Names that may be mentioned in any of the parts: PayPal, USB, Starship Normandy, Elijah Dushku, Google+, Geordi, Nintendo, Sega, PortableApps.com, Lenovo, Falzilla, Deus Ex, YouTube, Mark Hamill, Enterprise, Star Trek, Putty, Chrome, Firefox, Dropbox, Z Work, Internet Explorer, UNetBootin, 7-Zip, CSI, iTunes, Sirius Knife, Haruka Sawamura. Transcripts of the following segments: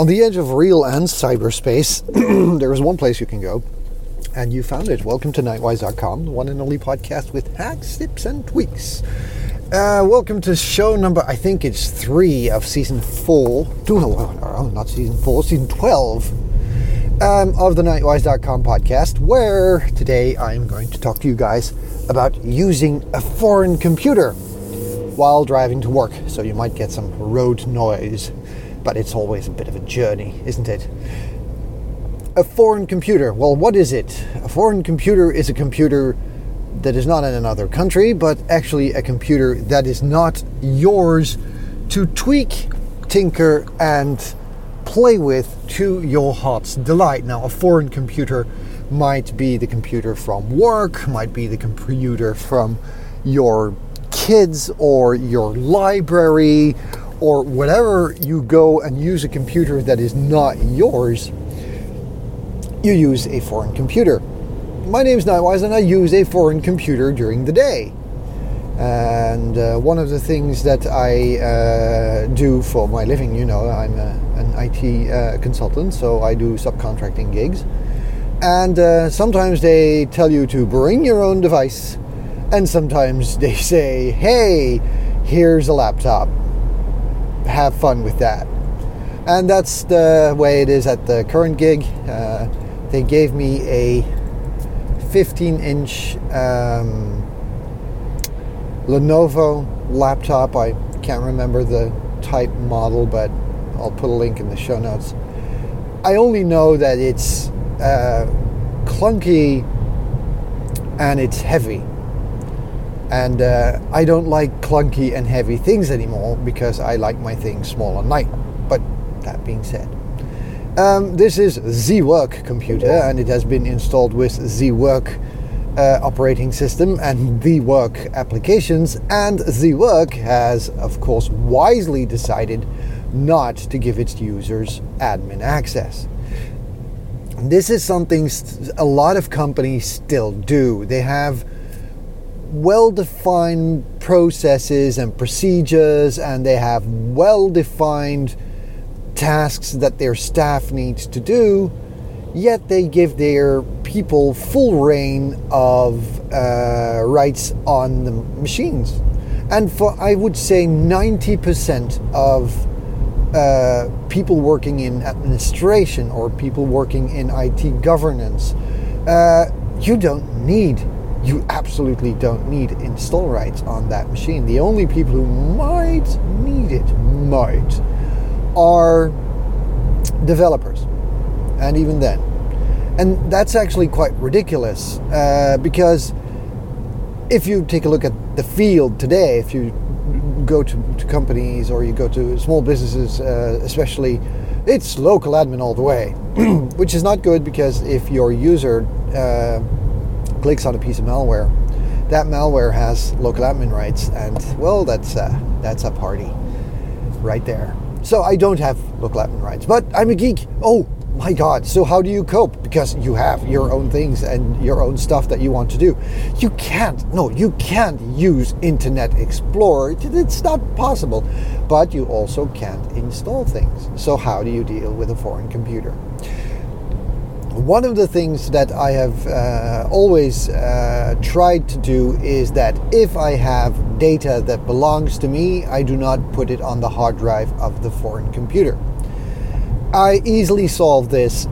On the edge of real and cyberspace, there is one place you can go, and you found it. Welcome to Nightwise.com, the one and only podcast with hacks, tips, and tweaks. Welcome to show number, I think it's 3 of season 4. Season 12 of the Nightwise.com podcast, where today I'm going to talk to you guys about using a foreign computer while driving to work. So you might get some road noise, but it's always a bit of a journey, isn't it? A foreign computer. Well, what is it? A foreign computer is a computer that is not in another country, but actually a computer that is not yours to tweak, tinker, and play with to your heart's delight. Now, a foreign computer might be the computer from work, might be the computer from your kids or your library, or whatever. You go and use a computer that is not yours, you use a foreign computer. My name's Nightwise, and I use a foreign computer during the day. And one of the things that I do for my living, you know, I'm an IT consultant, so I do subcontracting gigs. And sometimes they tell you to bring your own device, and sometimes they say, hey, here's a laptop. Have fun with that. And that's the way it is at the current gig. They gave me a 15-inch Lenovo laptop. I can't remember the type model, but I'll put a link in the show notes. I only know that it's clunky and it's heavy. And I don't like clunky and heavy things anymore, because I like my things small and light. But that being said, this is Z Work computer, and it has been installed with Z Work operating system and the Work applications. And Z Work has, of course, wisely decided not to give its users admin access. This is something a lot of companies still do. They have well-defined processes and procedures, and they have well-defined tasks that their staff needs to do, yet they give their people full reign of rights on the machines. And for, I would say, 90% of people working in administration or people working in IT governance, you absolutely don't need install rights on that machine. The only people who might need it are developers, and even then. And that's actually quite ridiculous, because if you take a look at the field today, if you go to companies or you go to small businesses especially, it's local admin all the way, which is not good, because if your user clicks on a piece of malware, that malware has local admin rights, and well, that's a party right there. So I don't have local admin rights, but I'm a geek. Oh my God. So how do you cope? Because you have your own things and your own stuff that you want to do. You can't use Internet Explorer. It's not possible, but you also can't install things. So how do you deal with a foreign computer? One of the things that I have always tried to do is that if I have data that belongs to me, I do not put it on the hard drive of the foreign computer. I easily solve this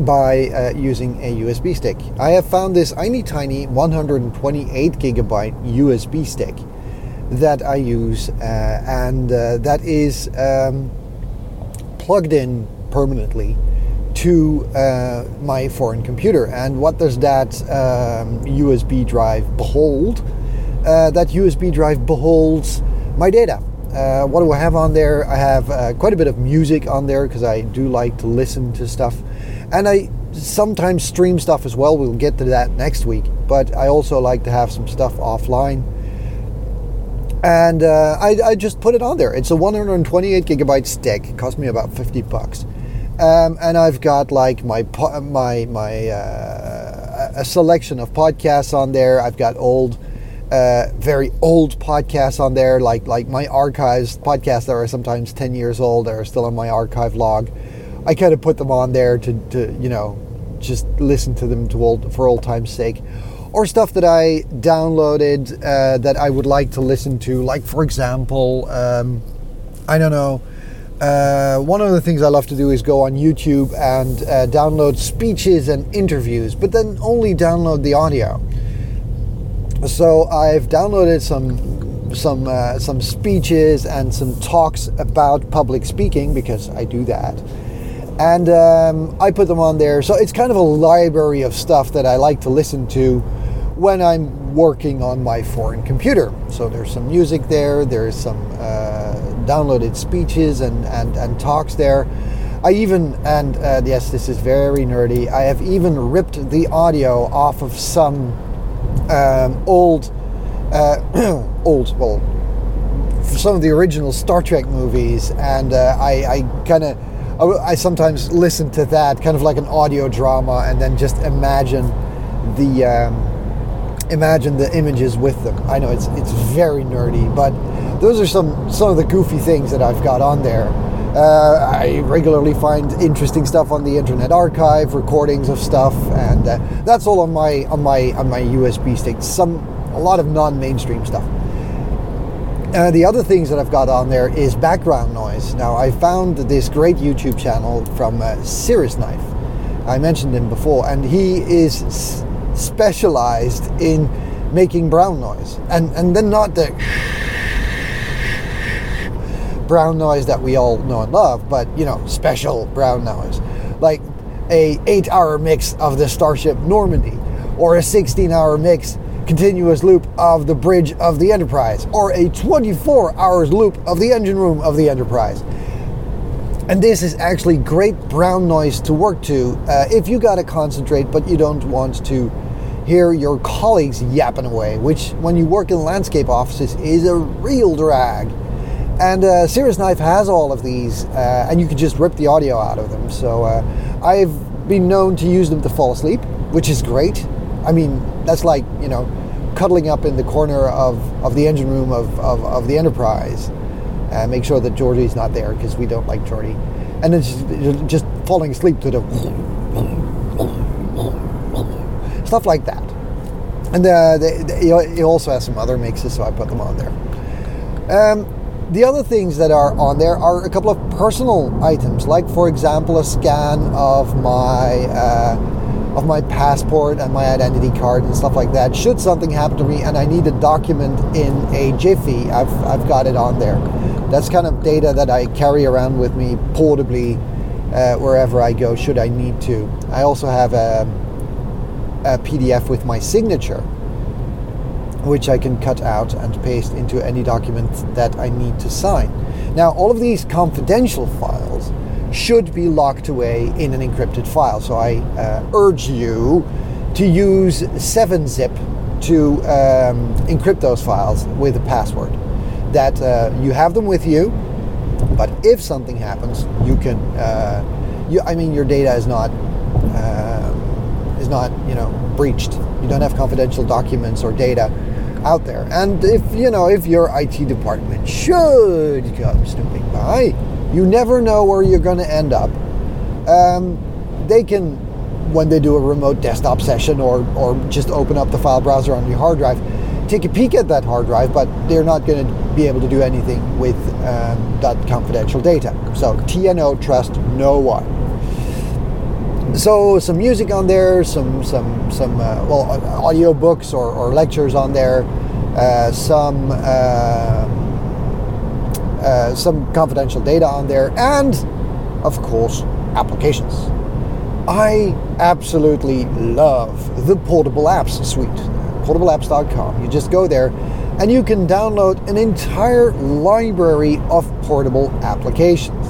by using a USB stick. I have found this tiny 128 gigabyte USB stick that I use, and that is plugged in permanently to my foreign computer. And what does that USB drive behold? That USB drive beholds my data. What do I have on there? I have quite a bit of music on there, because I do like to listen to stuff. And I sometimes stream stuff as well. We'll get to that next week. But I also like to have some stuff offline. And I just put it on there. It's a 128 gigabyte stick. It cost me about $50. And I've got like my a selection of podcasts on there. I've got old very old podcasts on there, like my archives podcasts that are sometimes 10 years old, that are still on my archive log. I kind of put them on there to you know, just listen to them for old time's sake. Or stuff that I downloaded that I would like to listen to. Like, for example, I don't know. One of the things I love to do is go on YouTube and download speeches and interviews, but then only download the audio. So I've downloaded some speeches and some talks about public speaking, because I do that. And I put them on there. So it's kind of a library of stuff that I like to listen to when I'm working on my foreign computer. So there's some music there, there's some downloaded speeches and talks there. I even, and yes, this is very nerdy, I have even ripped the audio off of some some of the original Star Trek movies, and I sometimes listen to that, kind of like an audio drama, and then just imagine the images with them. I know it's very nerdy, but those are some of the goofy things that I've got on there. I regularly find interesting stuff on the Internet Archive, recordings of stuff, and that's all on my USB stick. A lot of non-mainstream stuff. The other things that I've got on there is background noise. Now, I found this great YouTube channel from Sirius Knife. I mentioned him before, and he is specialized in making brown noise, and then not the brown noise that we all know and love, but you know, special brown noise, like a 8-hour mix of the Starship Normandy, or a 16-hour mix continuous loop of the bridge of the Enterprise, or a 24-hour loop of the engine room of the Enterprise. And this is actually great brown noise to work to if you gotta concentrate, but you don't want to hear your colleagues yapping away, which when you work in landscape offices is a real drag. And Sirius Knife has all of these, and you can just rip the audio out of them. So I've been known to use them to fall asleep, which is great. I mean, that's like, you know, cuddling up in the corner of the engine room of the Enterprise. Make sure that Geordi's not there, because we don't like Geordi. And then just falling asleep to the stuff like that. And it also has some other mixes, so I put them on there. The other things that are on there are a couple of personal items, like, for example, a scan of my passport and my identity card and stuff like that. Should something happen to me and I need a document in a jiffy, I've got it on there. That's kind of data that I carry around with me portably wherever I go, should I need to. I also have a PDF with my signature, which I can cut out and paste into any document that I need to sign. Now, all of these confidential files should be locked away in an encrypted file. So I urge you to use 7-Zip to encrypt those files with a password. That you have them with you, but if something happens, you can. Your data is not breached. You don't have confidential documents or data out there. And if your IT department should come snooping by, you never know where you're going to end up. They can, when they do a remote desktop session or just open up the file browser on your hard drive, take a peek at that hard drive, but they're not going to be able to do anything with that confidential data. So TNO, trust no one. So some music on there, some audio books or lectures on there, some confidential data on there, and of course applications. I absolutely love the Portable Apps suite, PortableApps.com. You just go there and you can download an entire library of portable applications.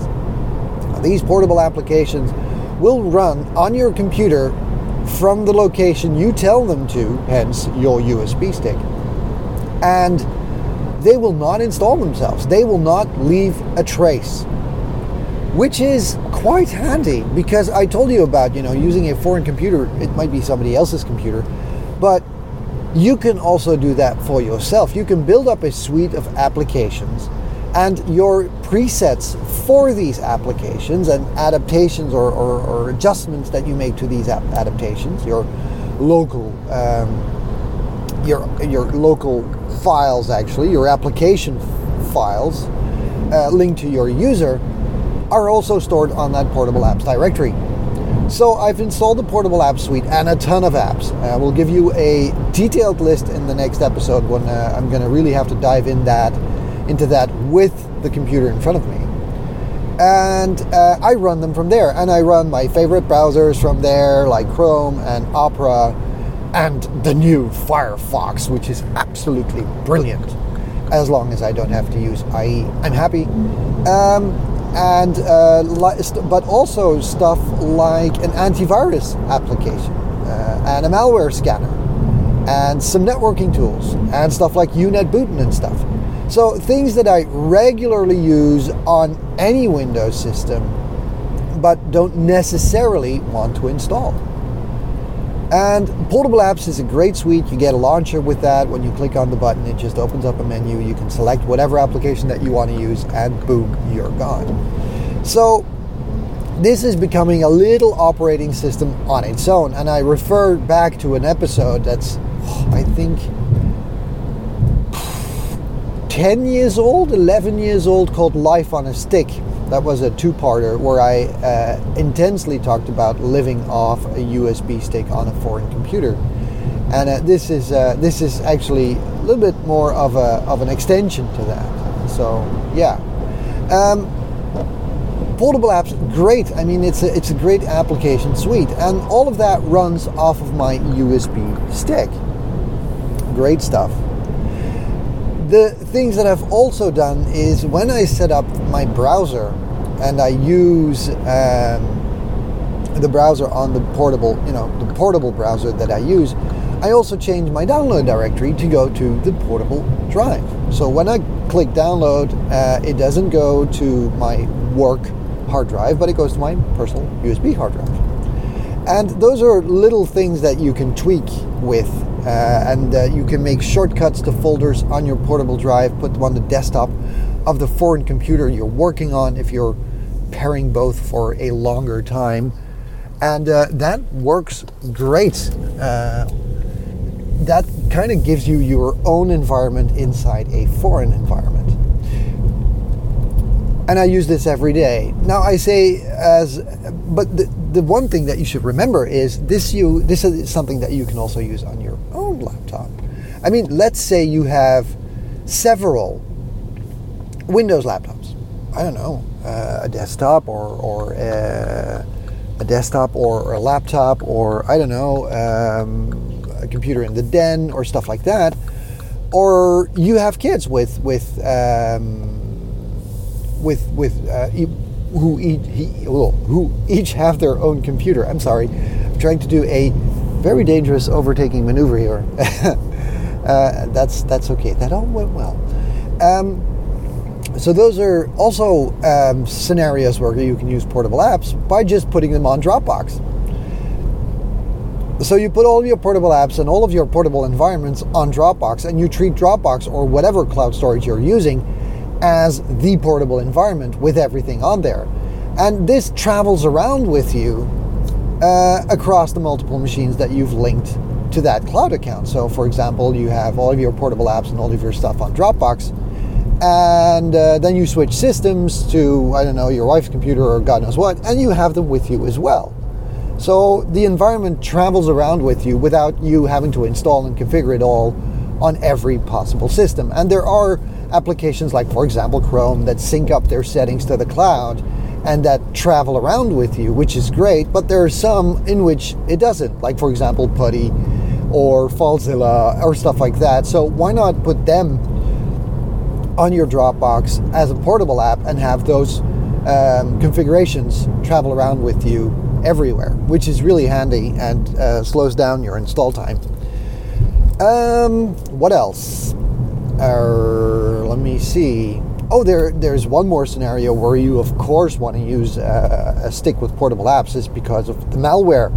Now, these portable applications will run on your computer from the location you tell them to, hence your USB stick, and they will not install themselves. They will not leave a trace, which is quite handy, because I told you about, using a foreign computer. It might be somebody else's computer, but You can also do that for yourself. You can build up a suite of applications and your presets for these applications and adaptations or adjustments that you make to these adaptations, your local files, actually, your application files linked to your user, are also stored on that Portable Apps directory. So I've installed the Portable Apps suite and a ton of apps. I will give you a detailed list in the next episode when I'm going to really have to dive into that with the computer in front of me. And I run them from there. And I run my favorite browsers from there, like Chrome and Opera and the new Firefox, which is absolutely brilliant, as long as I don't have to use IE. I'm happy. But also stuff like an antivirus application, and a malware scanner, and some networking tools, and stuff like UNetBootin and stuff. So things that I regularly use on any Windows system, but don't necessarily want to install. And Portable Apps is a great suite. You get a launcher with that. When you click on the button, it just opens up a menu. You can select whatever application that you want to use, and boom, you're gone. So this is becoming a little operating system on its own. And I refer back to an episode that's, I think, 10 years old, 11 years old, called Life on a Stick. That was a two-parter where I intensely talked about living off a USB stick on a foreign computer, and this is actually a little bit more of an extension to that. So yeah, Portable Apps, great. I mean, it's a great application suite, and all of that runs off of my USB stick. Great stuff. The things that I've also done is when I set up my browser and I use the browser on the portable browser that I use, I also change my download directory to go to the portable drive. So when I click download, it doesn't go to my work hard drive, but it goes to my personal USB hard drive. And those are little things that you can tweak with. You can make shortcuts to folders on your portable drive, put them on the desktop of the foreign computer you're working on if you're pairing both for a longer time. And that works great. That kind of gives you your own environment inside a foreign environment. And I use this every day. Now I say but the one thing that you should remember is this is something that you can also use on your own laptop. I mean, let's say you have several Windows laptops. I don't know, a desktop or a laptop, or I don't know, a computer in the den or stuff like that. Or you have kids who each have their own computer. I'm sorry, I'm trying to do a very dangerous overtaking maneuver here. That's okay. That all went well. So those are also scenarios where you can use Portable Apps by just putting them on Dropbox. So you put all your Portable Apps and all of your portable environments on Dropbox, and you treat Dropbox or whatever cloud storage you're using as the portable environment with everything on there. And this travels around with you across the multiple machines that you've linked to that cloud account. So for example, you have all of your Portable Apps and all of your stuff on Dropbox, and then you switch systems to, I don't know, your wife's computer or God knows what, and you have them with you as well. So the environment travels around with you without you having to install and configure it all on every possible system. And there are applications like, for example, Chrome, that sync up their settings to the cloud and that travel around with you, which is great, but there are some in which it doesn't, like, for example, Putty or Falzilla or stuff like that. So why not put them on your Dropbox as a portable app and have those configurations travel around with you everywhere, which is really handy and slows down your install time. What else? Let me see. Oh, there's one more scenario where you, of course, want to use a stick with Portable Apps, is because of the malware.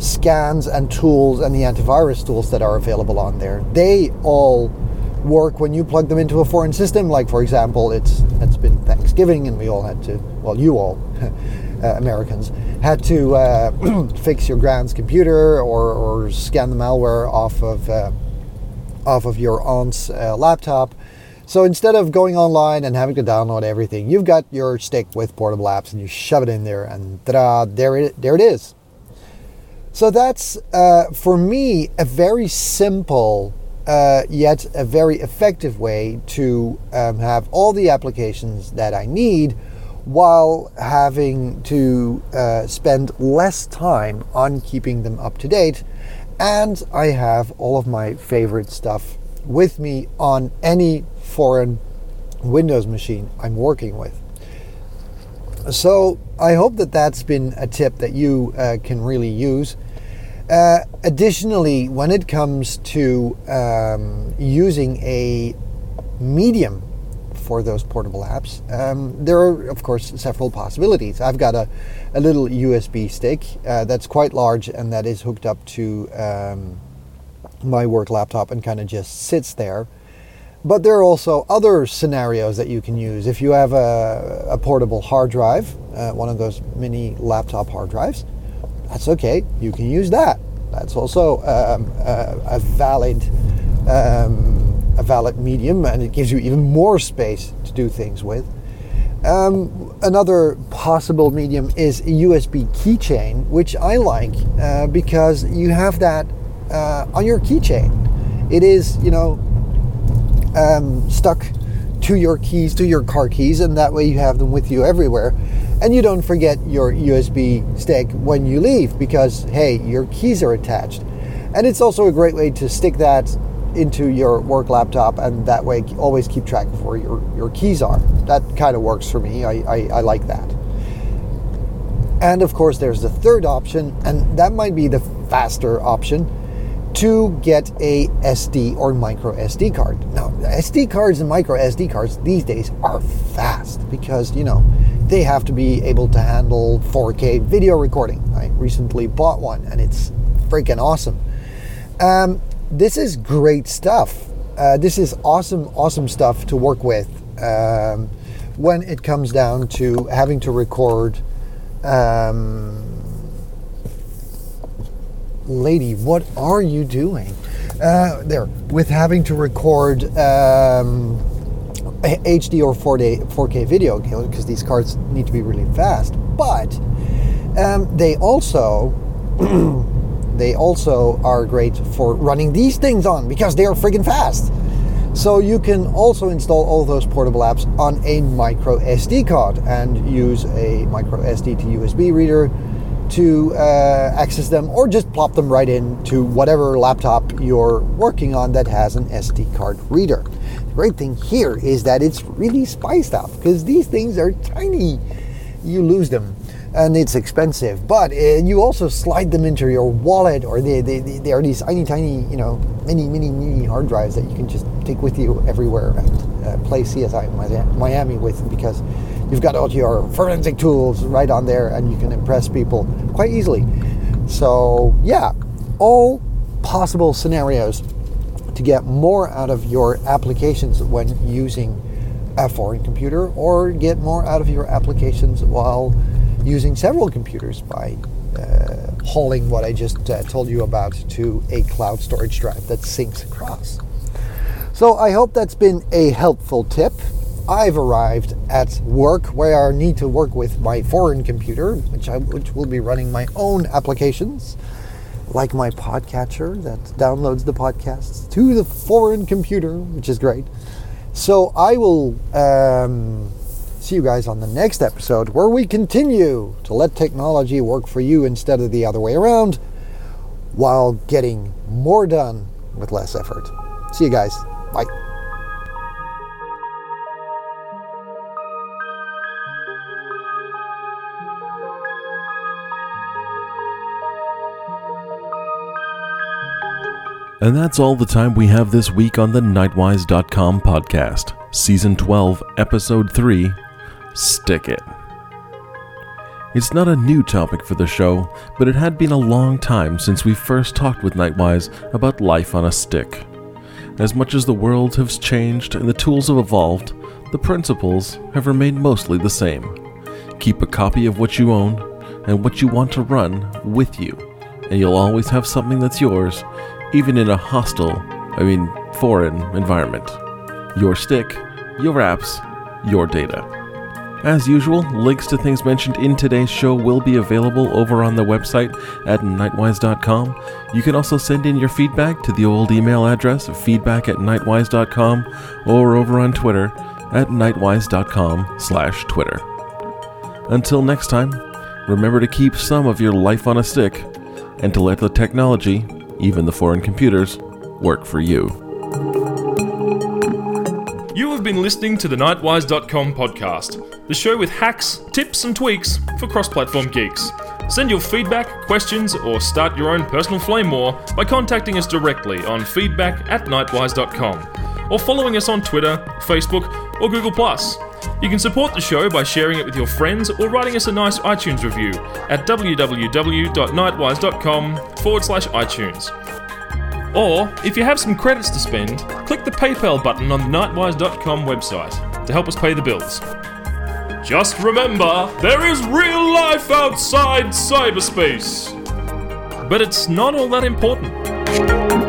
scans and tools and the antivirus tools that are available on there. They all work when you plug them into a foreign system. Like, for example, it's been Thanksgiving and we all had to, well, you all, Americans, had to fix your grand's computer or scan the malware off of your aunt's laptop. So instead of going online and having to download everything, you've got your stick with Portable Apps and you shove it in there and ta-da, there it is. So that's, for me, a very simple yet a very effective way to have all the applications that I need while having to spend less time on keeping them up to date. And I have all of my favorite stuff with me on any foreign Windows machine I'm working with. So I hope that that's been a tip that you can really use. Additionally, when it comes to using a medium for those portable apps, there are, of course, several possibilities. I've got a little USB stick that's quite large and that is hooked up to my work laptop and kind of just sits there. But there are also other scenarios that you can use. If you have a portable hard drive, one of those mini laptop hard drives, that's okay, you can use that. That's also a valid medium, and it gives you even more space to do things with. Another possible medium is a USB keychain, which I like because you have that on your keychain. It is, stuck to your keys, to your car keys, and that way you have them with you everywhere. And you don't forget your USB stick when you leave because, hey, your keys are attached. And it's also a great way to stick that into your work laptop and that way always keep track of where your keys are. That kind of works for me. I like that. And of course, there's the third option, and that might be the faster option, to get a SD or micro SD card. Now, SD cards and micro SD cards these days are fast because, they have to be able to handle 4K video recording. I recently bought one and it's freaking awesome. This is great stuff. This is awesome stuff to work with when it comes down to having to record... Lady, what are you doing? With having to record HD or 4K video, because these cards need to be really fast. But they also are great for running these things on because they are friggin' fast. So you can also install all those portable apps on a micro SD card and use a micro SD to USB reader to access them, or just plop them right into whatever laptop you're working on that has an SD card reader. The great thing here is that it's really spiced up because these things are tiny. You lose them and it's expensive, but you also slide them into your wallet, or they are these tiny, mini hard drives that you can just take with you everywhere and play CSI Miami with, because you've got all your forensic tools right on there and you can impress people quite easily. So yeah, all possible scenarios to get more out of your applications when using a foreign computer, or get more out of your applications while using several computers by hauling what I just told you about to a cloud storage drive that syncs across. So I hope that's been a helpful tip. I've arrived at work where I need to work with my foreign computer, which will be running my own applications, like my podcatcher that downloads the podcasts to the foreign computer, which is great. So I will see you guys on the next episode, where we continue to let technology work for you instead of the other way around, while getting more done with less effort. See you guys. Bye. And that's all the time we have this week on the Nightwise.com podcast, Season 12, Episode 3, Stick It. It's not a new topic for the show, but it had been a long time since we first talked with Nightwise about life on a stick. As much as the world has changed and the tools have evolved, the principles have remained mostly the same. Keep a copy of what you own and what you want to run with you, and you'll always have something that's yours, even in a foreign environment. Your stick, your apps, your data. As usual, links to things mentioned in today's show will be available over on the website at Nightwise.com. You can also send in your feedback to the old email address of feedback@Nightwise.com or over on Twitter at Nightwise.com/Twitter. Until next time, remember to keep some of your life on a stick and to let the technology, even the foreign computers, work for you. You have been listening to the Nightwise.com podcast, the show with hacks, tips and tweaks for cross-platform geeks. Send your feedback, questions or start your own personal flame war by contacting us directly on feedback@Nightwise.com or following us on Twitter, Facebook or Google+. You can support the show by sharing it with your friends or writing us a nice iTunes review at www.nightwise.com/iTunes. Or, if you have some credits to spend, click the PayPal button on the Nightwise.com website to help us pay the bills. Just remember, there is real life outside cyberspace! But it's not all that important.